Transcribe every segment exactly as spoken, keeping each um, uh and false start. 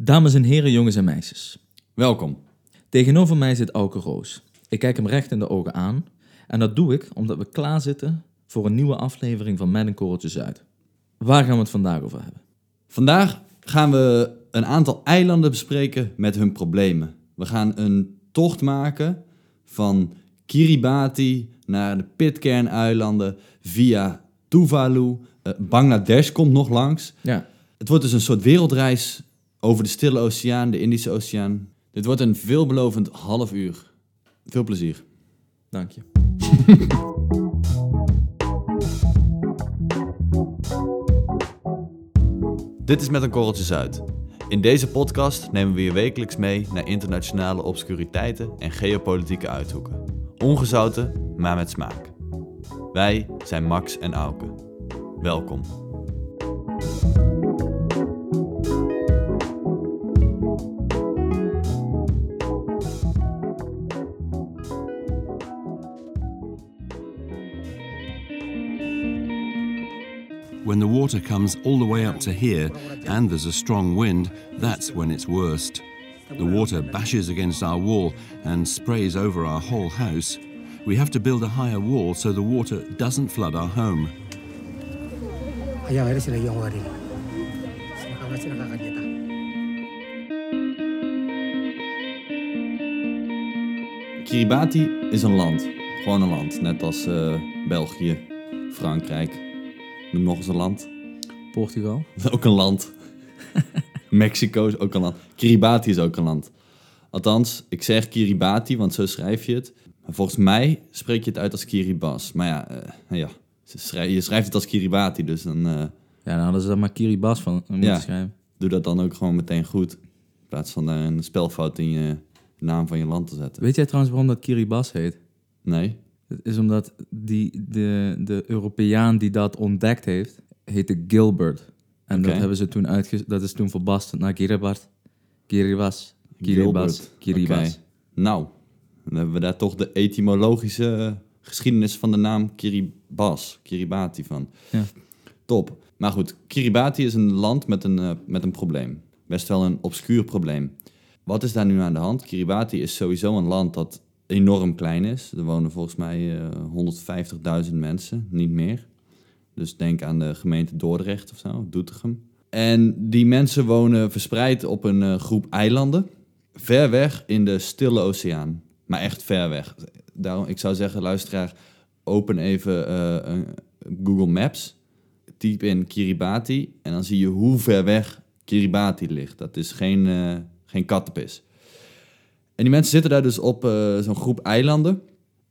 Dames en heren, jongens en meisjes. Welkom. Tegenover mij zit Alke Roos. Ik kijk hem recht in de ogen aan. En dat doe ik omdat we klaar zitten voor een nieuwe aflevering van Met een Korreltje Zuid. Waar gaan we het vandaag over hebben? Vandaag gaan we een aantal eilanden bespreken met hun problemen. We gaan een tocht maken van Kiribati naar de Pitcairn-eilanden via Tuvalu. Uh, Bangladesh komt nog langs. Ja. Het wordt dus een soort wereldreis over de Stille Oceaan, de Indische Oceaan. Dit wordt een veelbelovend half uur. Veel plezier. Dank je. Dit is Met een Korreltje Zuid. In deze podcast nemen we je wekelijks mee naar internationale obscuriteiten en geopolitieke uithoeken. Ongezouten, maar met smaak. Wij zijn Max en Auke. Welkom. When the water comes all the way up to here and there's a strong wind, that's when it's worst. The water bashes against our wall and sprays over our whole house. We have to build a higher wall so the water doesn't flood our home. Kiribati is een land, gewoon een land, net als uh, België, Frankrijk. Noem nog eens een land. Portugal. Ook een land. Mexico is ook een land. Kiribati is ook een land. Althans, ik zeg Kiribati, want zo schrijf je het. Maar volgens mij spreek je het uit als Kiribas. Maar ja, uh, ja. Schrij- je schrijft het als Kiribati, dus dan... Uh... Ja, dan hadden ze er maar Kiribas van moeten ja, schrijven. Doe dat dan ook gewoon meteen goed. In plaats van daar een spelfout in je naam van je land te zetten. Weet jij trouwens waarom dat Kiribas heet? Nee. Het is omdat die, de, de Europeaan die dat ontdekt heeft, heette Gilbert. En okay. dat, hebben ze toen uitge- dat is toen verbasterd naar Kiribati. Kiribati. Kiribati. Kiribati. Okay. Nou, dan hebben we daar toch de etymologische geschiedenis van de naam Kiribati. Kiribati van. Ja. Top. Maar goed, Kiribati is een land met een, uh, met een probleem. Best wel een obscuur probleem. Wat is daar nu aan de hand? Kiribati is sowieso een land dat enorm klein is. Er wonen volgens mij uh, honderdvijftigduizend mensen, niet meer. Dus denk aan de gemeente Dordrecht of zo, Doetinchem. En die mensen wonen verspreid op een uh, groep eilanden, ver weg in de Stille Oceaan. Maar echt ver weg. Daarom, ik zou zeggen, luisteraar, open even uh, Google Maps, typ in Kiribati en dan zie je hoe ver weg Kiribati ligt. Dat is geen, uh, geen kattenpis. En die mensen zitten daar dus op uh, zo'n groep eilanden.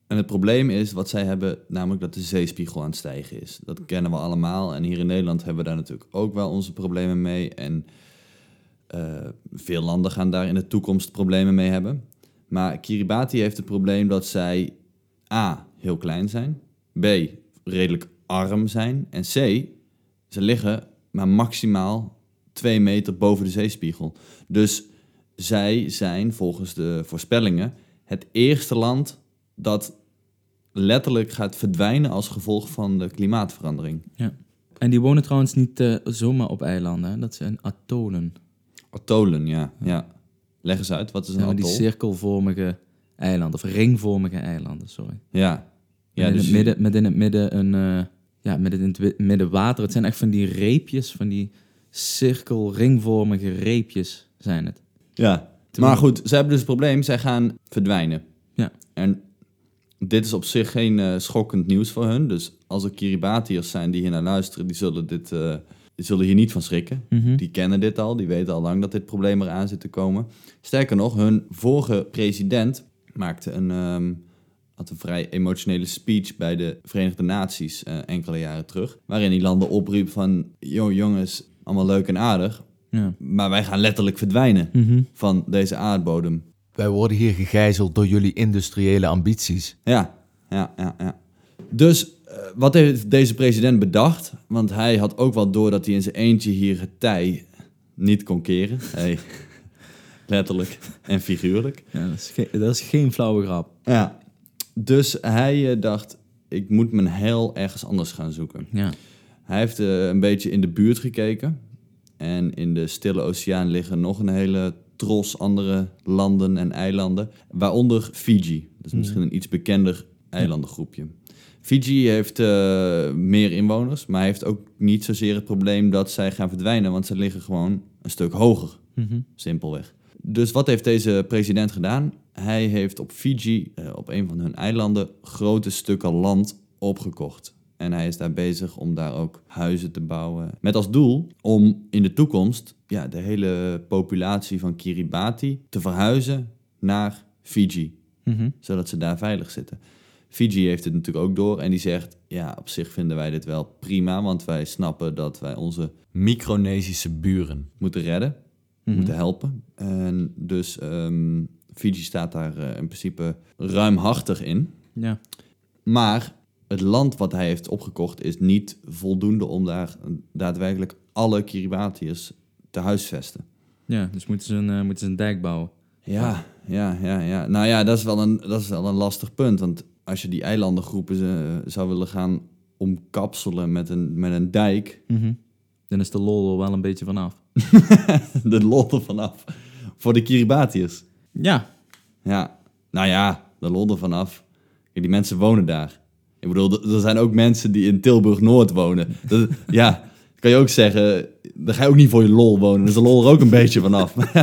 En het probleem is wat zij hebben, namelijk dat de zeespiegel aan het stijgen is. Dat kennen we allemaal. En hier in Nederland hebben we daar natuurlijk ook wel onze problemen mee. En uh, veel landen gaan daar in de toekomst problemen mee hebben. Maar Kiribati heeft het probleem dat zij A, heel klein zijn. B, redelijk arm zijn. En C, ze liggen maar maximaal twee meter boven de zeespiegel. Dus... zij zijn volgens de voorspellingen het eerste land dat letterlijk gaat verdwijnen als gevolg van de klimaatverandering. Ja. En die wonen trouwens niet uh, zomaar op eilanden, hè? Dat zijn atolen. Atolen, ja. ja. Leg eens uit, wat is een ja, atol? Die cirkelvormige eilanden, of ringvormige eilanden, sorry. Ja. ja met, in dus... het midden, met in het midden een uh, ja, met in het midden water. Het zijn echt van die reepjes, van die cirkelringvormige reepjes zijn het. Ja, maar goed, ze hebben dus het probleem, zij gaan verdwijnen. Ja. En dit is op zich geen uh, schokkend nieuws voor hun. Dus als er Kiribatiërs zijn die hier naar luisteren, die zullen, dit, uh, die zullen hier niet van schrikken. Mm-hmm. Die kennen dit al, die weten al lang dat dit probleem eraan zit te komen. Sterker nog, hun vorige president maakte een, um, had een vrij emotionele speech bij de Verenigde Naties uh, enkele jaren terug. Waarin die landen opriep van, joh jongens, allemaal leuk en aardig. Ja. Maar wij gaan letterlijk verdwijnen mm-hmm. van deze aardbodem. Wij worden hier gegijzeld door jullie industriële ambities. Ja, ja, ja. ja. Dus uh, wat heeft deze president bedacht? Want hij had ook wel door dat hij in zijn eentje hier het tij niet kon keren. Hey. Letterlijk en figuurlijk. Ja, dat, is geen, dat is geen flauwe grap. Ja. Dus hij uh, dacht, ik moet mijn heil ergens anders gaan zoeken. Ja. Hij heeft uh, een beetje in de buurt gekeken. En in de Stille Oceaan liggen nog een hele tros andere landen en eilanden. Waaronder Fiji. Dat is misschien een iets bekender eilandengroepje. Fiji heeft uh, meer inwoners, maar heeft ook niet zozeer het probleem dat zij gaan verdwijnen, want ze liggen gewoon een stuk hoger, mm-hmm. simpelweg. Dus wat heeft deze president gedaan? Hij heeft op Fiji, uh, op een van hun eilanden, grote stukken land opgekocht. En hij is daar bezig om daar ook huizen te bouwen. Met als doel om in de toekomst ja, de hele populatie van Kiribati te verhuizen naar Fiji. Mm-hmm. Zodat ze daar veilig zitten. Fiji heeft het natuurlijk ook door en die zegt, ja, op zich vinden wij dit wel prima, want wij snappen dat wij onze Micronesische buren moeten redden, mm-hmm. moeten helpen. En dus um, Fiji staat daar uh, in principe ruimhartig in. Ja. Maar het land wat hij heeft opgekocht is niet voldoende om daar daadwerkelijk alle Kiribatiërs te huisvesten. Ja, dus moeten ze een, uh, moeten ze een dijk bouwen. Ja, ja, ja, ja. Nou ja, dat is wel een, dat is wel een lastig punt, want als je die eilandengroepen uh, zou willen gaan omkapselen met een, met een dijk, mm-hmm. dan is de lol er wel een beetje vanaf. De lol er vanaf. Voor de Kiribatiërs. Ja. Ja. Nou ja, de lol er vanaf. Die mensen wonen daar. Ik bedoel, er zijn ook mensen die in Tilburg-Noord wonen. Dat, ja, kan je ook zeggen, daar ga je ook niet voor je lol wonen. Dus de lol er ook een beetje vanaf.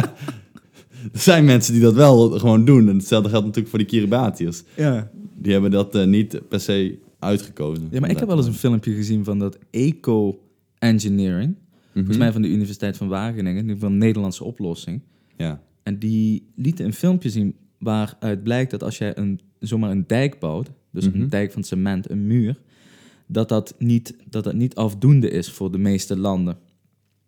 Er zijn mensen die dat wel gewoon doen. En hetzelfde geldt natuurlijk voor de Kiribatiërs. Ja. Die hebben dat uh, niet per se uitgekozen. Ja, maar ik heb wel eens een filmpje gezien van dat eco-engineering. Mm-hmm. Volgens mij van de Universiteit van Wageningen. Van een Nederlandse oplossing. Ja. En die lieten een filmpje zien waaruit blijkt dat als jij een, zomaar een dijk bouwt, dus mm-hmm. een dijk van cement, een muur, dat dat, niet, dat dat niet afdoende is voor de meeste landen.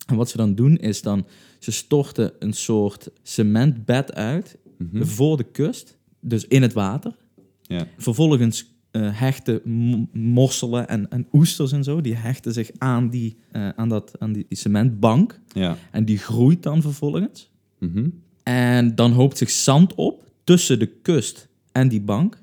En wat ze dan doen is dan, ze storten een soort cementbed uit mm-hmm. voor de kust, dus in het water. Ja. Vervolgens uh, hechten m- mosselen en, en oesters en zo, die hechten zich aan die, uh, aan dat, aan die cementbank. Ja. En die groeit dan vervolgens. Mm-hmm. En dan hoopt zich zand op tussen de kust en die bank.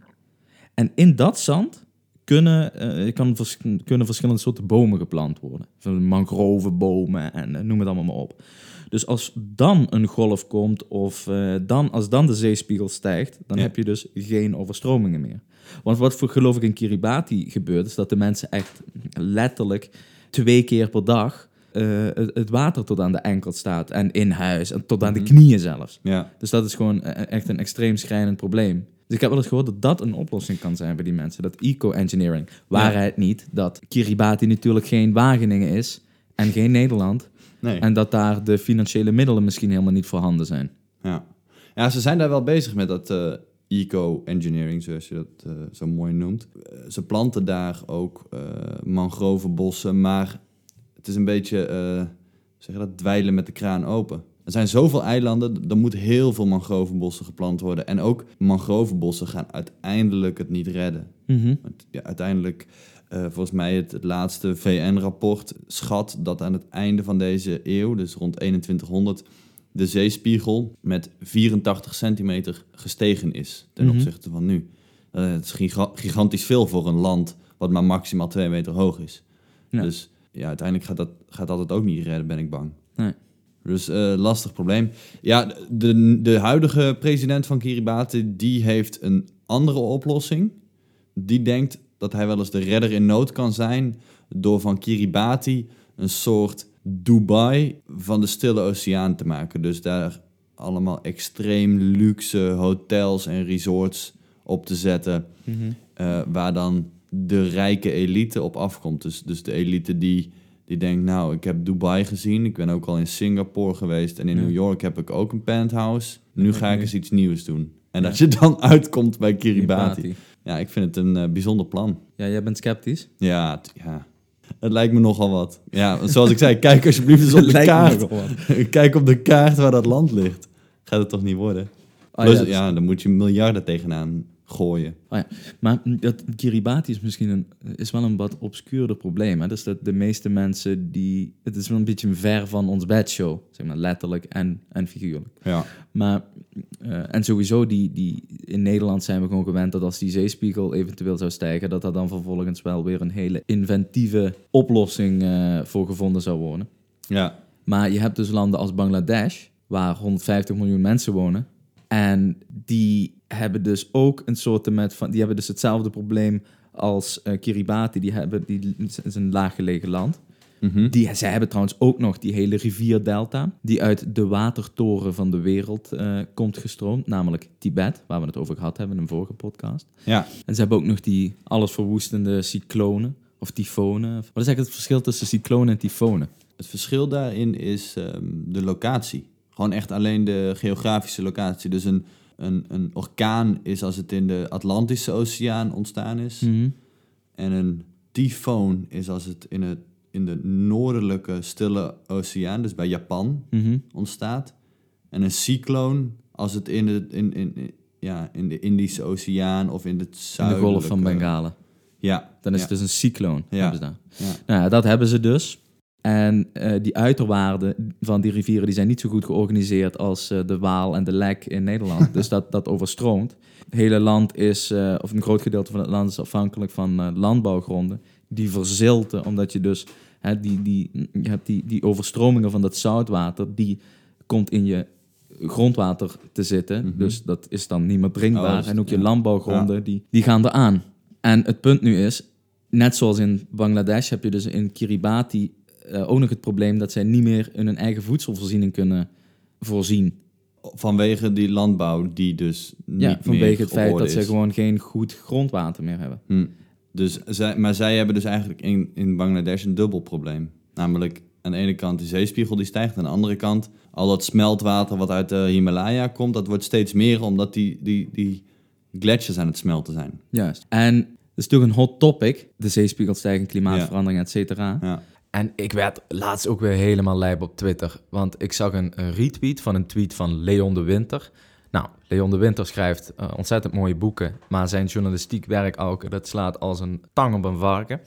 En in dat zand kunnen, uh, kan vers- kunnen verschillende soorten bomen geplant worden. Mangrovenbomen en uh, noem het allemaal maar op. Dus als dan een golf komt of uh, dan, als dan de zeespiegel stijgt, dan ja. heb je dus geen overstromingen meer. Want wat voor, geloof ik in Kiribati gebeurt, is dat de mensen echt letterlijk twee keer per dag uh, het, het water tot aan de enkel staat. En in huis, en tot aan de knieën zelfs. Ja. Dus dat is gewoon uh, echt een extreem schrijnend probleem. Dus ik heb wel eens gehoord dat dat een oplossing kan zijn bij die mensen. Dat eco-engineering. Waarheid ja. niet dat Kiribati natuurlijk geen Wageningen is en geen Nederland. Nee. En dat daar de financiële middelen misschien helemaal niet voorhanden zijn. Ja, ja ze zijn daar wel bezig met dat uh, eco-engineering, zoals je dat uh, zo mooi noemt. Uh, ze planten daar ook uh, mangrovenbossen, maar het is een beetje, uh, zeg je dat, dweilen met de kraan open. Er zijn zoveel eilanden, er moet heel veel mangrovenbossen geplant worden. En ook mangrovenbossen gaan uiteindelijk het niet redden. Mm-hmm. Want, ja, uiteindelijk, uh, volgens mij het, het laatste V N-rapport schat dat aan het einde van deze eeuw, dus rond eenentwintighonderd, de zeespiegel met vierentachtig centimeter gestegen is ten mm-hmm. opzichte van nu. Uh, het is giga- gigantisch veel voor een land wat maar maximaal twee meter hoog is. Ja. Dus ja, uiteindelijk gaat dat, gaat dat het ook niet redden, ben ik bang. Nee. Dus uh, lastig probleem. Ja, de, de huidige president van Kiribati, die heeft een andere oplossing. Die denkt dat hij wel eens de redder in nood kan zijn door van Kiribati een soort Dubai van de Stille Oceaan te maken. Dus daar allemaal extreem luxe hotels en resorts op te zetten. Mm-hmm. Uh, waar dan de rijke elite op afkomt. Dus, dus de elite die... Die denkt, nou, ik heb Dubai gezien. Ik ben ook al in Singapore geweest. En in ja. New York heb ik ook een penthouse. Nu okay. ga ik eens iets nieuws doen. En ja. dat je dan uitkomt bij Kiribati. Kiribati. Ja, ik vind het een uh, bijzonder plan. Ja, jij bent sceptisch? Ja, t- ja. Het lijkt me nogal wat. Ja, zoals ik zei, kijk alsjeblieft eens op de kaart. Kijk op de kaart waar dat land ligt. Gaat het toch niet worden? Oh, Plus, ja, ja, dan moet je miljarden tegenaan gooien. Oh ja. Maar dat Kiribati is misschien een, is wel een wat obscuurder probleem. Hè? Dus dat de meeste mensen die... Het is wel een beetje een ver van ons bedshow. Zeg maar letterlijk en, en figuurlijk. Ja. Maar, uh, en sowieso, die, die, in Nederland zijn we gewoon gewend dat als die zeespiegel eventueel zou stijgen, dat daar dan vervolgens wel weer een hele inventieve oplossing uh, voor gevonden zou worden. Ja. Maar je hebt dus landen als Bangladesh, waar honderdvijftig miljoen mensen wonen. En die hebben dus ook een soort van, die hebben dus hetzelfde probleem als uh, Kiribati. Die hebben, die is een laaggelegen land. Mm-hmm. Die, zij hebben trouwens ook nog die hele rivierdelta, die uit de watertoren van de wereld uh, komt gestroomd, namelijk Tibet, waar we het over gehad hebben in een vorige podcast. Ja. En ze hebben ook nog die allesverwoestende cyclonen, of tyfonen. Wat is eigenlijk het verschil tussen cyclonen en tyfonen? Het verschil daarin is um, de locatie. Gewoon echt alleen de geografische locatie. Dus een, een, een orkaan is als het in de Atlantische Oceaan ontstaan is. Mm-hmm. En een tyfoon is als het in het in de noordelijke stille oceaan, dus bij Japan, mm-hmm. ontstaat. En een cycloon als het in de, in, in, in, ja, in de Indische Oceaan of in het zuidelijke... In de golf van Bengalen. Ja. Dan is ja. het dus een cycloon. Ja. Hebben ze daar. Ja. Nou ja, dat hebben ze dus. En uh, die uiterwaarden van die rivieren die zijn niet zo goed georganiseerd als uh, de Waal en de Lek in Nederland. Dus dat, dat overstroomt. Het hele land is, uh, of een groot gedeelte van het land is afhankelijk van uh, landbouwgronden. Die verzilten, omdat je dus hè, die, die, je hebt die, die overstromingen van dat zoutwater, die komt in je grondwater te zitten. Mm-hmm. Dus dat is dan niet meer drinkbaar. Oh, en ook je ja. landbouwgronden, ja. die, die gaan eraan. En het punt nu is, net zoals in Bangladesh heb je dus in Kiribati uh, ook nog het probleem dat zij niet meer in hun eigen voedselvoorziening kunnen voorzien. Vanwege die landbouw die dus niet ja, meer vanwege het feit dat ze gewoon geen goed grondwater meer hebben. Mm. Dus zij, maar zij hebben dus eigenlijk in, in Bangladesh een dubbel probleem. Namelijk aan de ene kant de zeespiegel die stijgt. Aan de andere kant al dat smeltwater wat uit de Himalaya komt. Dat wordt steeds meer omdat die, die, die gletsjers aan het smelten zijn. Juist. En dat is natuurlijk een hot topic. De zeespiegelstijging, klimaatverandering, ja. et cetera. Ja. En ik werd laatst ook weer helemaal lijp op Twitter. Want ik zag een retweet van een tweet van Leon de Winter. Nou, Leon de Winter schrijft uh, ontzettend mooie boeken, maar zijn journalistiek werk ook, dat slaat als een tang op een varken.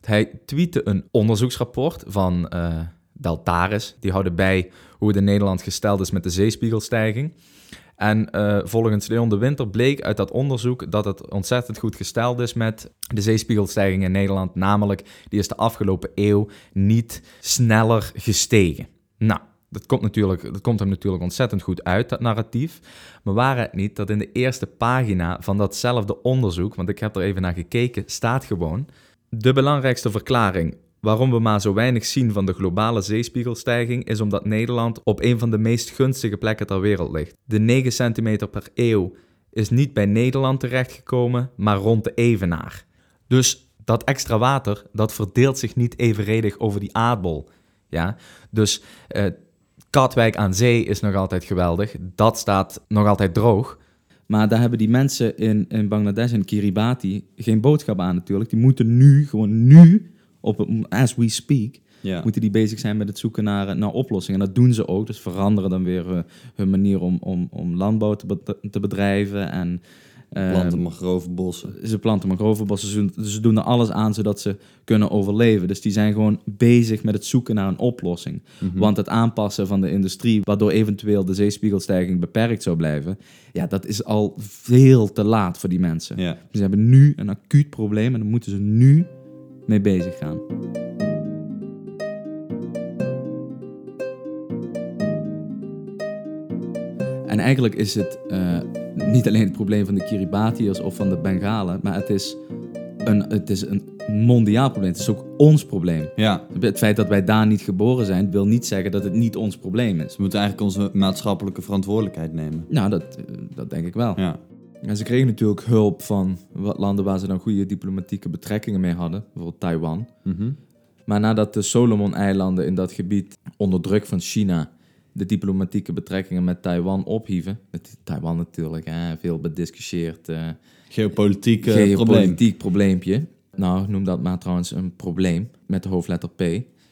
Hij tweette een onderzoeksrapport van uh, Deltares. Die houden bij hoe het in Nederland gesteld is met de zeespiegelstijging. En uh, volgens Leon de Winter bleek uit dat onderzoek dat het ontzettend goed gesteld is met de zeespiegelstijging in Nederland. Namelijk, die is de afgelopen eeuw niet sneller gestegen. Nou. Dat komt, natuurlijk, dat komt hem natuurlijk ontzettend goed uit, dat narratief. Maar waar het niet dat in de eerste pagina van datzelfde onderzoek, want ik heb er even naar gekeken, staat gewoon de belangrijkste verklaring waarom we maar zo weinig zien van de globale zeespiegelstijging is omdat Nederland op een van de meest gunstige plekken ter wereld ligt. De negen centimeter per eeuw is niet bij Nederland terechtgekomen, maar rond de evenaar. Dus dat extra water, dat verdeelt zich niet evenredig over die aardbol. Ja? Dus... Eh, Katwijk aan zee is nog altijd geweldig. Dat staat nog altijd droog. Maar daar hebben die mensen in, in Bangladesh en Kiribati geen boodschap aan natuurlijk. Die moeten nu, gewoon nu, op het, as we speak, ja. moeten die bezig zijn met het zoeken naar, naar oplossingen. En dat doen ze ook. Dus veranderen dan weer uh, hun manier om, om, om landbouw te, be- te bedrijven. En, uh, planten mangrovenbossen. Ze planten mangrovenbossen. Ze, ze doen er alles aan zodat ze kunnen overleven. Dus die zijn gewoon bezig met het zoeken naar een oplossing. Mm-hmm. Want het aanpassen van de industrie, waardoor eventueel de zeespiegelstijging beperkt zou blijven, ja, dat is al veel te laat voor die mensen. Yeah. Ze hebben nu een acuut probleem en daar moeten ze nu mee bezig gaan. En eigenlijk is het uh, niet alleen het probleem van de Kiribatiërs of van de Bengalen, maar het is een, het is een mondiaal probleem. Het is ook ons probleem. Ja. Het feit dat wij daar niet geboren zijn, wil niet zeggen dat het niet ons probleem is. We moeten eigenlijk onze maatschappelijke verantwoordelijkheid nemen. Nou, dat, dat denk ik wel. Ja. En ze kregen natuurlijk hulp van wat landen waar ze dan goede diplomatieke betrekkingen mee hadden, bijvoorbeeld Taiwan. Mm-hmm. Maar nadat de Solomon-eilanden in dat gebied onder druk van China de diplomatieke betrekkingen met Taiwan ophieven. Met Taiwan natuurlijk, hè, veel bediscussieerd. Uh, Geopolitiek uh, Geopolitiek probleem. probleempje. Nou, noem dat maar trouwens een probleem met de hoofdletter P.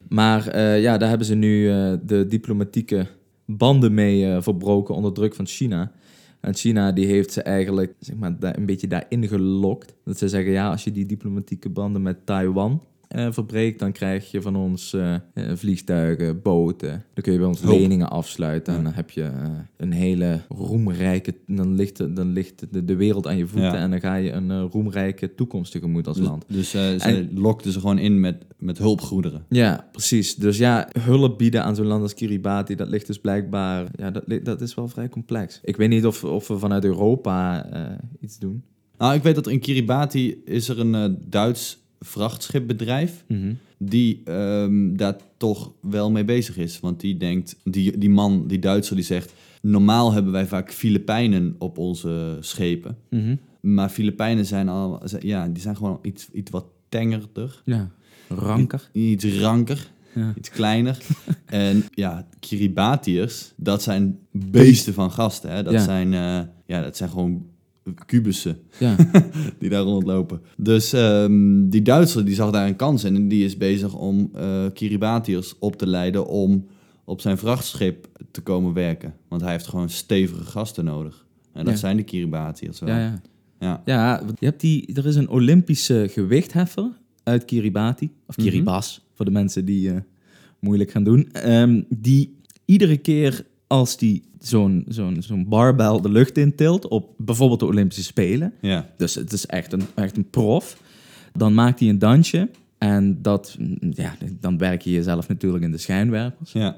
Maar uh, ja, daar hebben ze nu uh, de diplomatieke banden mee uh, verbroken onder druk van China. En China die heeft ze eigenlijk zeg maar, daar, een beetje daarin gelokt. Dat ze zeggen, ja, als je die diplomatieke banden met Taiwan uh, verbreekt, dan krijg je van ons uh, uh, vliegtuigen, boten. Dan kun je bij ons Hulp. leningen afsluiten. Ja. En dan heb je uh, een hele roemrijke... Dan ligt, de, dan ligt de, de wereld aan je voeten. Ja. En dan ga je een uh, roemrijke toekomst tegemoet als dus, land. Dus uh, ze en, lokten ze gewoon in met, met hulpgoederen. Ja, precies. Dus ja, hulp bieden aan zo'n land als Kiribati, dat ligt dus blijkbaar... Ja, dat, dat is wel vrij complex. Ik weet niet of, of we vanuit Europa uh, iets doen. Nou, ik weet dat in Kiribati is er een uh, Duits vrachtschipbedrijf... Mm-hmm. die um, daar toch wel mee bezig is. Want die denkt, die, die man, die Duitser, die zegt... normaal hebben wij vaak Filipijnen op onze schepen. Mm-hmm. Maar Filipijnen zijn al, ja, die zijn gewoon iets, iets wat tengerder. Ja, ranker. Iets, iets ranker. Ja. Iets kleiner. En ja, Kiribatiërs, dat zijn beesten van gasten. Hè? Dat, ja. zijn, uh, ja, dat zijn gewoon kubussen, ja. die daar rondlopen. Dus um, die Duitser die zag daar een kans in. En die is bezig om uh, Kiribatiërs op te leiden om op zijn vrachtschip te komen werken. Want hij heeft gewoon stevige gasten nodig. En dat ja. zijn de Kiribatiërs wel. Ja, ja. Ja. ja je hebt die, er is een Olympische gewichtheffer uit Kiribati. Of Kiribati. Mm-hmm. Voor de mensen die uh, moeilijk gaan doen. Um, die iedere keer als die zo'n, zo'n, zo'n barbel de lucht intilt op bijvoorbeeld de Olympische Spelen. Ja. Dus het is echt een, echt een prof. Dan maakt hij een dansje. En dat, ja, dan werk je jezelf natuurlijk in de schijnwerpers. Ja.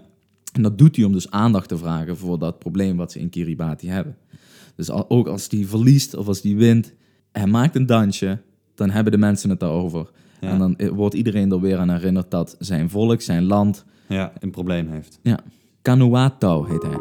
En dat doet hij om dus aandacht te vragen voor dat probleem wat ze in Kiribati hebben. Dus al, ook als die verliest of als die wint, hij maakt een dansje, dan hebben de mensen het daarover. Ja. En dan wordt iedereen er weer aan herinnerd dat zijn volk, zijn land... Ja, een probleem heeft. Ja, Canuato heet hij.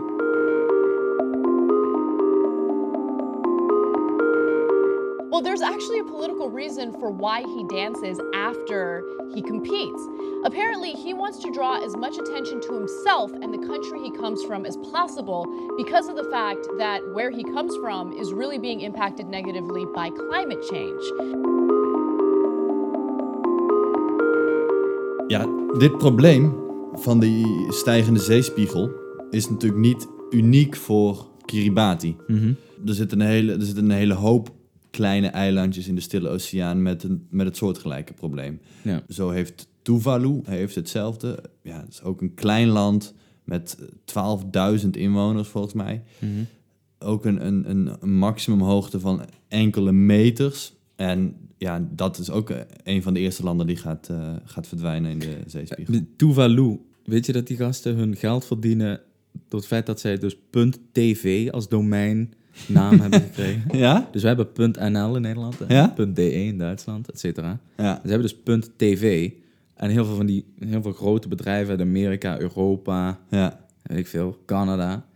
Well, there's actually a political reason for why he dances after he competes. Apparently, he wants to draw as much attention to himself and the country he comes from as possible because of the fact that where he comes from is really being impacted negatively by climate change. Ja, dit probleem van die stijgende zeespiegel is natuurlijk niet uniek voor Kiribati. Mm-hmm. Er zit een hele, er zit een hele hoop kleine eilandjes in de Stille Oceaan met, een, met het soortgelijke probleem. Ja. Zo heeft Tuvalu heeft hetzelfde. Ja, het is ook een klein land met twaalfduizend inwoners volgens mij. Mm-hmm. Ook een, een, een maximumhoogte van enkele meters. En ja, dat is ook een van de eerste landen die gaat, uh, gaat verdwijnen in de zeespiegel. Tuvalu, weet je dat die gasten hun geld verdienen door het feit dat zij dus .tv als domeinnaam hebben gekregen? Ja? Dus we hebben .nl in Nederland, ja? .de in Duitsland, et cetera. Ja. Ze hebben dus .tv en heel veel van die heel veel grote bedrijven uit Amerika, Europa, ja. weet ik veel, Canada...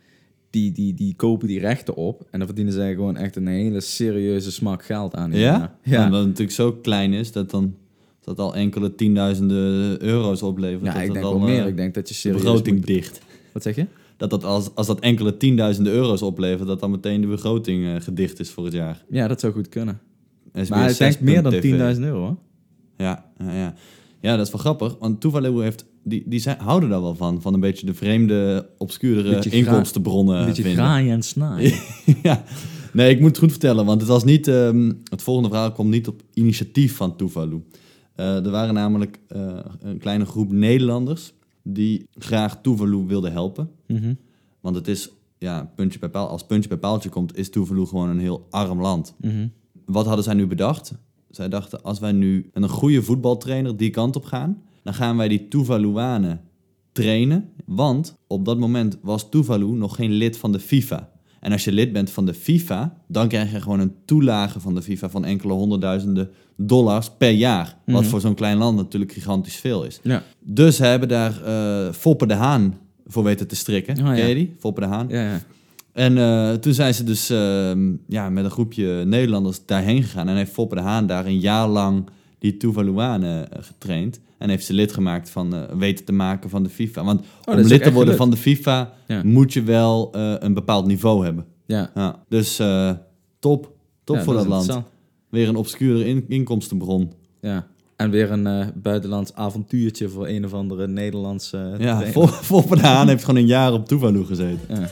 Die, die, die kopen die rechten op en dan verdienen zij gewoon echt een hele serieuze smak geld aan. Ja? Ja. Omdat het natuurlijk zo klein is dat dan dat al enkele tienduizenden euro's oplevert. Ja, dat ik dat denk wel meer. Uh, ik denk dat je serieus begroting moet... dicht. Wat zeg je? Dat dat als, als dat enkele tienduizenden euro's oplevert, dat dan meteen de begroting uh, gedicht is voor het jaar. Ja, dat zou goed kunnen. S B S maar ik denk meer dan tienduizend euro, hoor. Ja, ja, ja. Ja, dat is wel grappig, want Tuvalu heeft... Die, die zijn, houden daar wel van, van een beetje de vreemde, obscure gra- inkomstenbronnen vinden. Een beetje graaien en snaaien. Ja, nee, ik moet het goed vertellen, want het was niet... Um, het volgende verhaal kwam niet op initiatief van Tuvalu. Uh, er waren namelijk uh, een kleine groep Nederlanders die graag Tuvalu wilden helpen. Mm-hmm. Want het is, ja, puntje bij paal, als puntje bij paaltje komt, is Tuvalu gewoon een heel arm land. Mm-hmm. Wat hadden zij nu bedacht? Zij dachten, als wij nu met een goede voetbaltrainer die kant op gaan... dan gaan wij die Tuvaluanen trainen. Want op dat moment was Tuvalu nog geen lid van de FIFA. En als je lid bent van de FIFA... dan krijg je gewoon een toelage van de FIFA... van enkele honderdduizenden dollars per jaar. Wat mm-hmm. voor zo'n klein land natuurlijk gigantisch veel is. Ja. Dus ze hebben daar uh, Foppe de Haan voor weten te strikken. Oh, ja. Ken je die? Foppe de Haan. Ja, ja. En uh, toen zijn ze dus uh, ja, met een groepje Nederlanders daarheen gegaan. En heeft Foppe de Haan daar een jaar lang die Tuvaluanen getraind. En heeft ze lid gemaakt van, uh, weten te maken van de FIFA. Want oh, om lid te worden van de FIFA ja. moet je wel uh, een bepaald niveau hebben. Ja. Ja. Dus uh, top, top ja, voor dat land. Weer een obscure in- inkomstenbron. Ja. En weer een uh, buitenlands avontuurtje voor een of andere Nederlandse... Uh, ja, vol, vol van de Haan heeft gewoon een jaar op Tuvalu gezeten. Ja.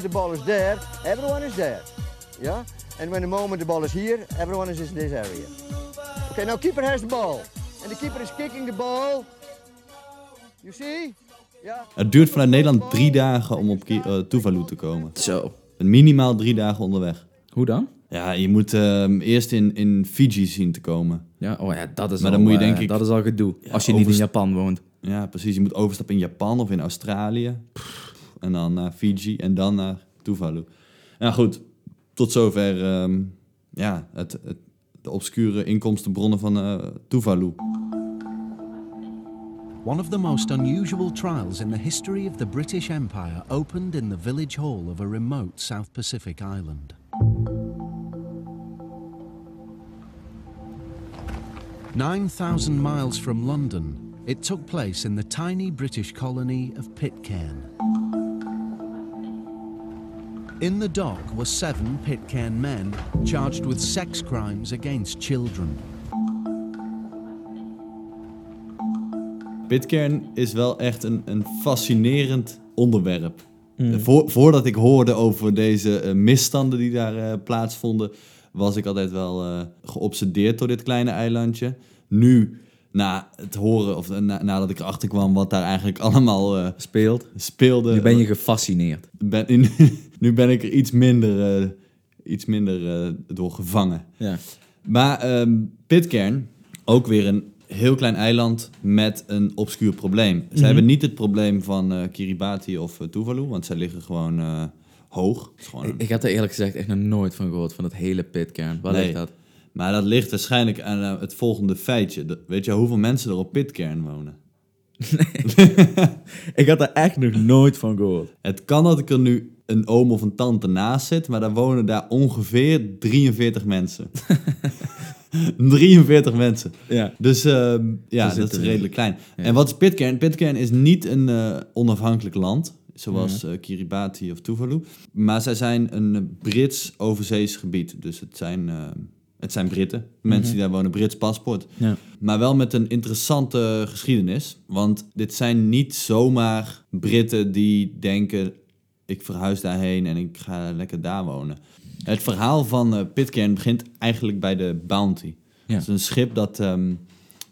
The ball is there, everyone is there. Yeah? And when the moment the ball is here, everyone is in this area. Okay, now keeper has the ball. And the keeper is kicking the ball. You see? Yeah. Het duurt vanuit Nederland drie dagen om op uh, Tuvalu te komen. Zo. Minimaal drie dagen onderweg. Hoe dan? Ja, je moet uh, eerst in, in Fiji zien te komen. Ja, oh ja, dat is, maar al, dan moet je, denk uh, ik, dat is al gedoe. Ja, als je overst- niet in Japan woont. Ja, precies. Je moet overstappen in Japan of in Australië. Pff, en dan naar Fiji en dan naar Tuvalu. Nou goed, tot zover um, ja, het, het, de obscure inkomstenbronnen van uh, Tuvalu. One of the most unusual trials in the history of the British Empire opened in the village hall of a remote South Pacific island. nine thousand miles from London, it took place in the tiny British colony of Pitcairn. In the dock were seven Pitcairn men charged with sex crimes against children. Pitcairn is wel echt een, een fascinerend onderwerp. Mm. Vo- voordat ik hoorde over deze uh, misstanden die daar uh, plaatsvonden, was ik altijd wel uh, geobsedeerd door dit kleine eilandje. Nu, na het horen, of na, nadat ik erachter kwam wat daar eigenlijk allemaal uh, Speelt. speelde... Nu ben je gefascineerd. Ben, in, nu ben ik er iets minder, uh, iets minder uh, door gevangen. Ja. Maar um, Pitcairn, ook weer een heel klein eiland met een obscuur probleem. Ze mm-hmm. hebben niet het probleem van uh, Kiribati of uh, Tuvalu, want zij liggen gewoon uh, hoog. Gewoon een... ik, ik had er eerlijk gezegd echt nog nooit van gehoord, van het hele Pitcairn. Waar nee. ligt dat? Maar dat ligt waarschijnlijk aan uh, het volgende feitje. De, weet je hoeveel mensen er op Pitcairn wonen? Nee. Ik had er echt nog nooit van gehoord. Het kan dat ik er nu een oom of een tante naast zit, maar daar wonen daar ongeveer drieënveertig mensen. drieënveertig mensen. Ja. Dus uh, ja, dat is redelijk klein. Ja. En wat is Pitcairn? Pitcairn is niet een uh, onafhankelijk land, zoals ja. uh, Kiribati of Tuvalu. Maar zij zijn een Brits overzees gebied. Dus het zijn, uh, het zijn Britten. Mensen mm-hmm. die daar wonen, Brits paspoort. Ja. Maar wel met een interessante geschiedenis. Want dit zijn niet zomaar Britten die denken, ik verhuis daarheen en ik ga lekker daar wonen. Het verhaal van uh, Pitcairn begint eigenlijk bij de Bounty. Ja. Dat is een schip dat, um,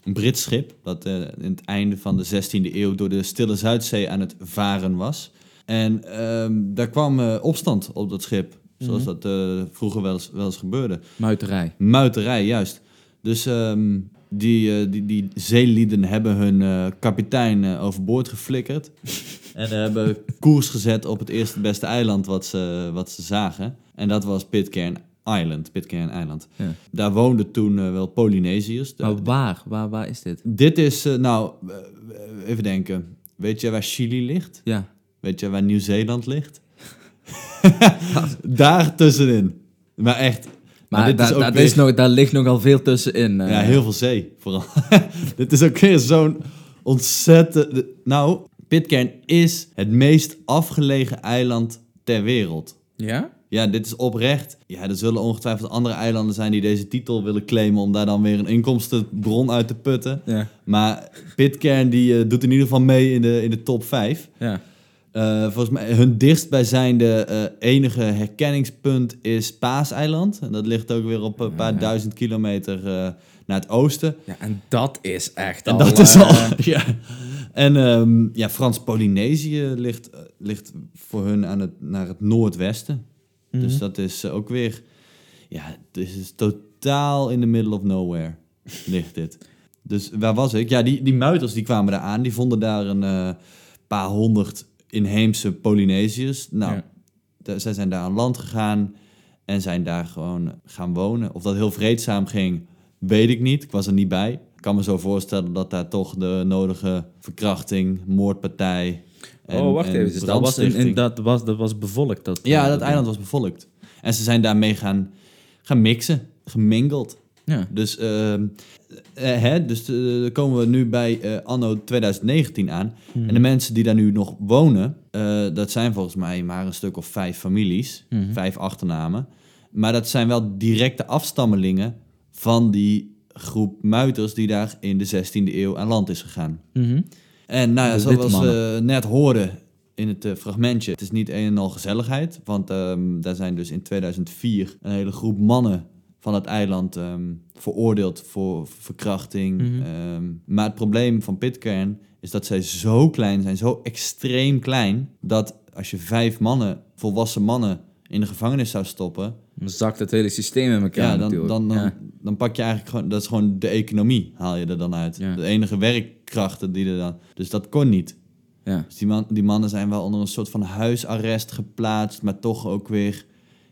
een Brits schip, dat uh, in het einde van de zestiende eeuw door de Stille Zuidzee aan het varen was. En um, daar kwam uh, opstand op dat schip, zoals mm-hmm. dat uh, vroeger wel eens, wel eens gebeurde. Muiterij. Muiterij, juist. Dus um, die, uh, die, die zeelieden hebben hun uh, kapitein uh, overboord geflikkerd. En hebben koers gezet op het eerste beste eiland wat ze, wat ze zagen. En dat was Pitcairn Island. Pitcairn Island. Ja. Daar woonden toen uh, wel Polynesiërs. Maar waar? waar? Waar is dit? Dit is, uh, nou, uh, even denken. Weet je waar Chili ligt? Ja. Weet je waar Nieuw-Zeeland ligt? Daar tussenin. Maar echt. Maar dit da, is ook da, weer... is nog, daar ligt nogal veel tussenin. Uh, ja, heel veel zee vooral. Dit is ook weer zo'n ontzettend... Nou, Pitcairn is het meest afgelegen eiland ter wereld. Ja? Ja, dit is oprecht. Ja, er zullen ongetwijfeld andere eilanden zijn die deze titel willen claimen om daar dan weer een inkomstenbron uit te putten. Ja. Maar Pitcairn die uh, doet in ieder geval mee in de, in de top vijf. Ja. Uh, volgens mij hun dichtstbijzijnde uh, enige herkenningspunt is Paaseiland. En dat ligt ook weer op een paar ja, ja. duizend kilometer uh, naar het oosten. Ja, en dat is echt en al... dat is al... Uh... ja. En um, ja, Frans-Polynesië ligt, uh, ligt voor hun aan het, naar het noordwesten. Mm-hmm. Dus dat is uh, ook weer... Ja, dit is totaal in the middle of nowhere ligt dit. Dus waar was ik? Ja, die, die muiters die kwamen daar aan. Die vonden daar een uh, paar honderd inheemse Polynesiërs. Nou, ja. d- zij zijn daar aan land gegaan en zijn daar gewoon gaan wonen. Of dat heel vreedzaam ging, weet ik niet. Ik was er niet bij. Ik kan me zo voorstellen dat daar toch de nodige verkrachting, moordpartij... En, oh, wacht even. Dat was, in, in, dat, was, dat was bevolkt. Dat, ja, dat, dat eiland was bevolkt. En ze zijn daarmee gaan, gaan mixen, gemingeld. Ja. Dus, uh, hè, dus uh, komen we nu bij uh, anno twintig negentien aan. Mm-hmm. En de mensen die daar nu nog wonen, uh, dat zijn volgens mij maar een stuk of vijf families. Mm-hmm. Vijf achternamen. Maar dat zijn wel directe afstammelingen van die groep muiters die daar in de zestiende eeuw aan land is gegaan. Mm-hmm. En nou ja, zoals we uh, net hoorden, in het uh, fragmentje. Het is niet een en al gezelligheid, want um, daar zijn dus in tweeduizend vier een hele groep mannen van het eiland um, veroordeeld voor verkrachting. Mm-hmm. Um, maar het probleem van Pitcairn is dat zij zo klein zijn, zo extreem klein, dat als je vijf mannen, volwassen mannen, in de gevangenis zou stoppen, dan zakt het hele systeem in elkaar. Ja, dan, natuurlijk. Dan, dan, ja. dan pak je eigenlijk gewoon, dat is gewoon de economie, haal je er dan uit. Ja. De enige werkkrachten die er dan... Dus dat kon niet. Ja. Dus die, man, die mannen zijn wel onder een soort van huisarrest geplaatst, maar toch ook weer...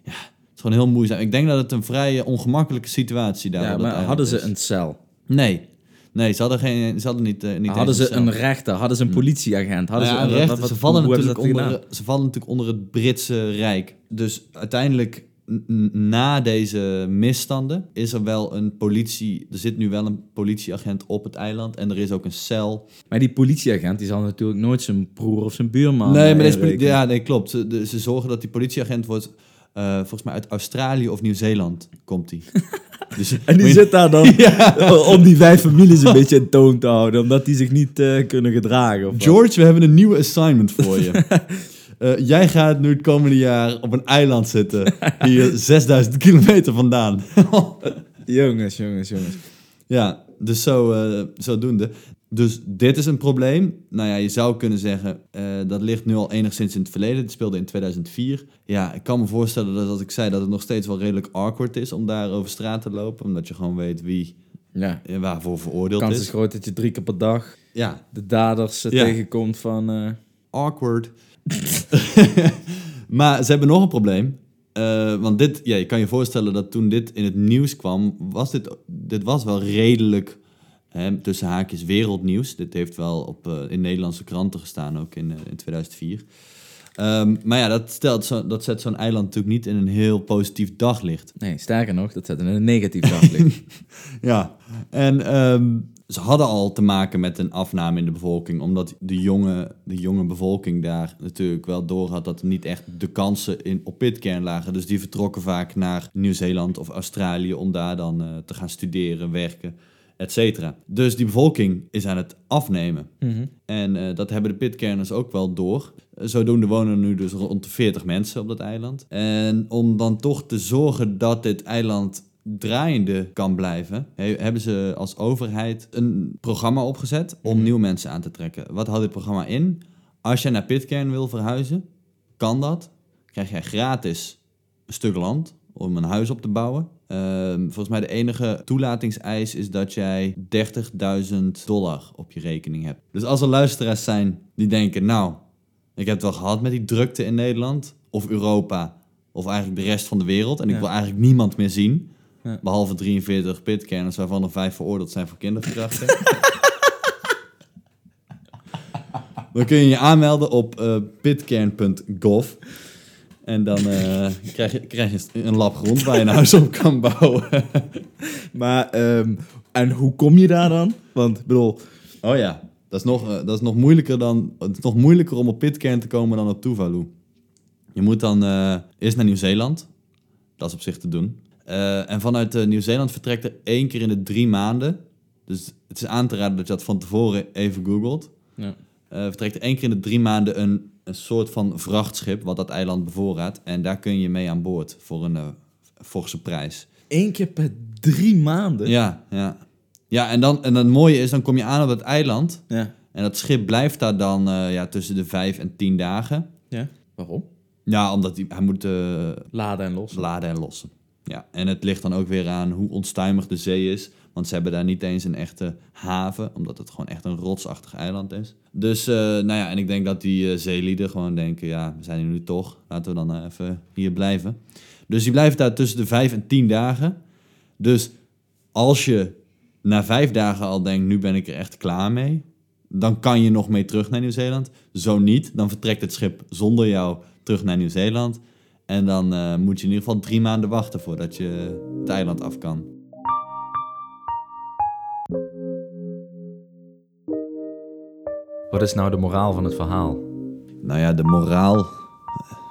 Ja, het is gewoon heel moeizaam. Ik denk dat het een vrij ongemakkelijke situatie daar... Ja, maar hadden ze is. een cel? Nee. Nee, ze hadden, geen, ze hadden niet... Uh, niet hadden ze een rechter? Hadden ze een politieagent? Hadden ja, ze een rechter? Wat, wat, ze, vallen natuurlijk onder, ze vallen natuurlijk onder het Britse Rijk. Dus uiteindelijk, na deze misstanden, is er wel een politie... Er zit nu wel een politieagent op het eiland en er is ook een cel. Maar die politieagent, die zal natuurlijk nooit zijn broer of zijn buurman... Nee, maar deze, ja, nee, klopt. Ze, de, ze zorgen dat die politieagent wordt... Uh, volgens mij uit Australië of Nieuw-Zeeland komt die. Dus, en die je... zit daar dan ja. om die vijf families een beetje in toon te houden, omdat die zich niet uh, kunnen gedragen. Of George, wat? We hebben een nieuwe assignment voor je. Uh, jij gaat nu het komende jaar op een eiland zitten, hier zesduizend kilometer vandaan. jongens, jongens, jongens. Ja, dus zo, uh, zodoende. Dus dit is een probleem. Nou ja, je zou kunnen zeggen, uh, dat ligt nu al enigszins in het verleden. Het speelde in tweeduizend vier. Ja, ik kan me voorstellen dat, als ik zei, dat het nog steeds wel redelijk awkward is om daar over straat te lopen. Omdat je gewoon weet wie ja. waarvoor veroordeeld is. De kans is groot dat je drie keer per dag ja. de daders ja. tegenkomt van... Uh... Awkward. Maar ze hebben nog een probleem. Uh, want dit, ja, je kan je voorstellen dat toen dit in het nieuws kwam, was dit, dit was wel redelijk... He, tussen haakjes wereldnieuws. Dit heeft wel op, uh, in Nederlandse kranten gestaan, ook in, uh, in tweeduizend vier. Um, maar ja, dat, stelt zo, dat zet zo'n eiland natuurlijk niet in een heel positief daglicht. Nee, sterker nog, dat zet in een negatief daglicht. Ja, en um, ze hadden al te maken met een afname in de bevolking, omdat de jonge, de jonge bevolking daar natuurlijk wel door had dat er niet echt de kansen in, op Pitcairn lagen. Dus die vertrokken vaak naar Nieuw-Zeeland of Australië om daar dan uh, te gaan studeren, werken, etcetera. Dus die bevolking is aan het afnemen. Mm-hmm. En uh, dat hebben de Pitcairners ook wel door. Zodoende wonen nu dus rond de veertig mensen op dat eiland. En om dan toch te zorgen dat dit eiland draaiende kan blijven, he- hebben ze als overheid een programma opgezet om mm-hmm. nieuwe mensen aan te trekken. Wat houdt dit programma in? Als jij naar Pitcairn wil verhuizen, kan dat. Krijg jij gratis een stuk land om een huis op te bouwen. Uh, volgens mij de enige toelatingseis is dat jij dertigduizend dollar op je rekening hebt. Dus als er luisteraars zijn die denken, nou, ik heb het wel gehad met die drukte in Nederland of Europa of eigenlijk de rest van de wereld en ik ja. wil eigenlijk niemand meer zien, ja. behalve drieënveertig Pitcairners waarvan er vijf veroordeeld zijn voor kinderverkrachting. Dan kun je je aanmelden op uh, pitcairn punt gov. En dan uh, krijg, je, krijg je een lap grond waar je een huis op kan bouwen. Maar, um, en hoe kom je daar dan? Want, ik bedoel... Oh ja, dat is nog, uh, dat is nog, moeilijker, dan, het is nog moeilijker om op Pitcairn te komen dan op Tuvalu. Je moet dan uh, eerst naar Nieuw-Zeeland. Dat is op zich te doen. Uh, en vanuit uh, Nieuw-Zeeland vertrekt er één keer in de drie maanden. Dus het is aan te raden dat je dat van tevoren even googelt. Ja. Uh, vertrekt er één keer in de drie maanden een... een soort van vrachtschip wat dat eiland bevoorraadt. En daar kun je mee aan boord voor een uh, forse prijs. Eén keer per drie maanden? Ja, ja. Ja, en dan en het mooie is, dan kom je aan op het eiland. Ja. En dat schip blijft daar dan uh, ja, tussen de vijf en tien dagen. Ja, waarom? Ja, omdat die, hij moet... Uh, laden en lossen. Laden en lossen, ja. En het ligt dan ook weer aan hoe onstuimig de zee is. Want ze hebben daar niet eens een echte haven, omdat het gewoon echt een rotsachtig eiland is. Dus, uh, nou ja, en ik denk dat die uh, zeelieden gewoon denken, ja, we zijn hier nu toch. Laten we dan uh, even hier blijven. Dus die blijven daar tussen de vijf en tien dagen. Dus als je na vijf dagen al denkt, nu ben ik er echt klaar mee, dan kan je nog mee terug naar Nieuw-Zeeland. Zo niet, dan vertrekt het schip zonder jou terug naar Nieuw-Zeeland. En dan uh, moet je in ieder geval drie maanden wachten voordat je het eiland af kan. Wat is nou de moraal van het verhaal? Nou ja, de moraal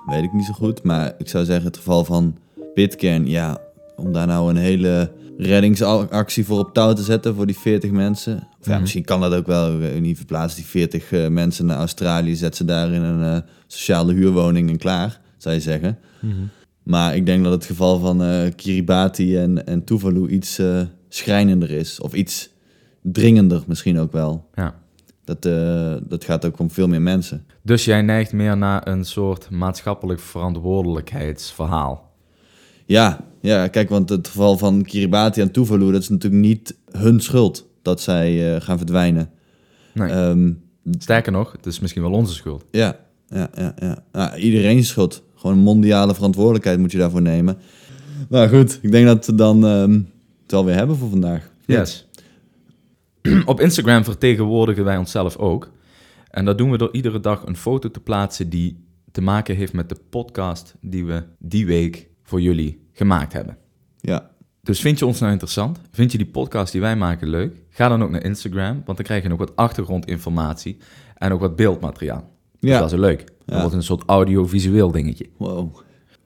weet ik niet zo goed. Maar ik zou zeggen, het geval van Pitcairn, ja, om daar nou een hele reddingsactie voor op touw te zetten voor die veertig mensen. Of ja, mm. misschien kan dat ook wel. Niet verplaatst die veertig uh, mensen naar Australië, zet ze daar in een uh, sociale huurwoning en klaar, zou je zeggen. Mm-hmm. Maar ik denk dat het geval van uh, Kiribati en, en Tuvalu iets uh, schrijnender is. Of iets dringender misschien ook wel. Ja. Dat, uh, dat gaat ook om veel meer mensen. Dus jij neigt meer naar een soort maatschappelijk verantwoordelijkheidsverhaal? Ja, ja, kijk, want het geval van Kiribati en Tuvalu, dat is natuurlijk niet hun schuld dat zij uh, gaan verdwijnen. Nee. Um, Sterker nog, het is misschien wel onze schuld. Ja, ja, ja, ja. Nou, iedereen's schuld. Gewoon mondiale verantwoordelijkheid moet je daarvoor nemen. Nou goed, ik denk dat we dan um, het wel weer hebben voor vandaag. Yes. Op Instagram vertegenwoordigen wij onszelf ook. En dat doen we door iedere dag een foto te plaatsen die te maken heeft met de podcast die we die week voor jullie gemaakt hebben. Ja. Dus vind je ons nou interessant? Vind je die podcast die wij maken leuk? Ga dan ook naar Instagram, want dan krijg je ook wat achtergrondinformatie en ook wat beeldmateriaal. Dus ja. Dat is leuk. Dat ja. wordt een soort audiovisueel dingetje. Wow.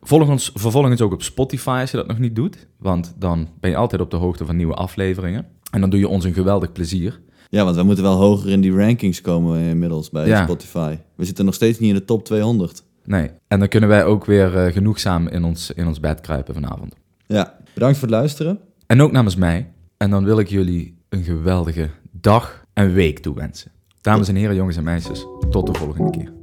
Volg ons vervolgens ook op Spotify als je dat nog niet doet. Want dan ben je altijd op de hoogte van nieuwe afleveringen. En dan doe je ons een geweldig plezier. Ja, want we moeten wel hoger in die rankings komen inmiddels bij ja. Spotify. We zitten nog steeds niet in de top tweehonderd. Nee, en dan kunnen wij ook weer uh, genoegzaam in ons, in ons bed kruipen vanavond. Ja, bedankt voor het luisteren. En ook namens mij. En dan wil ik jullie een geweldige dag en week toewensen. Dames en heren, jongens en meisjes, tot de volgende keer.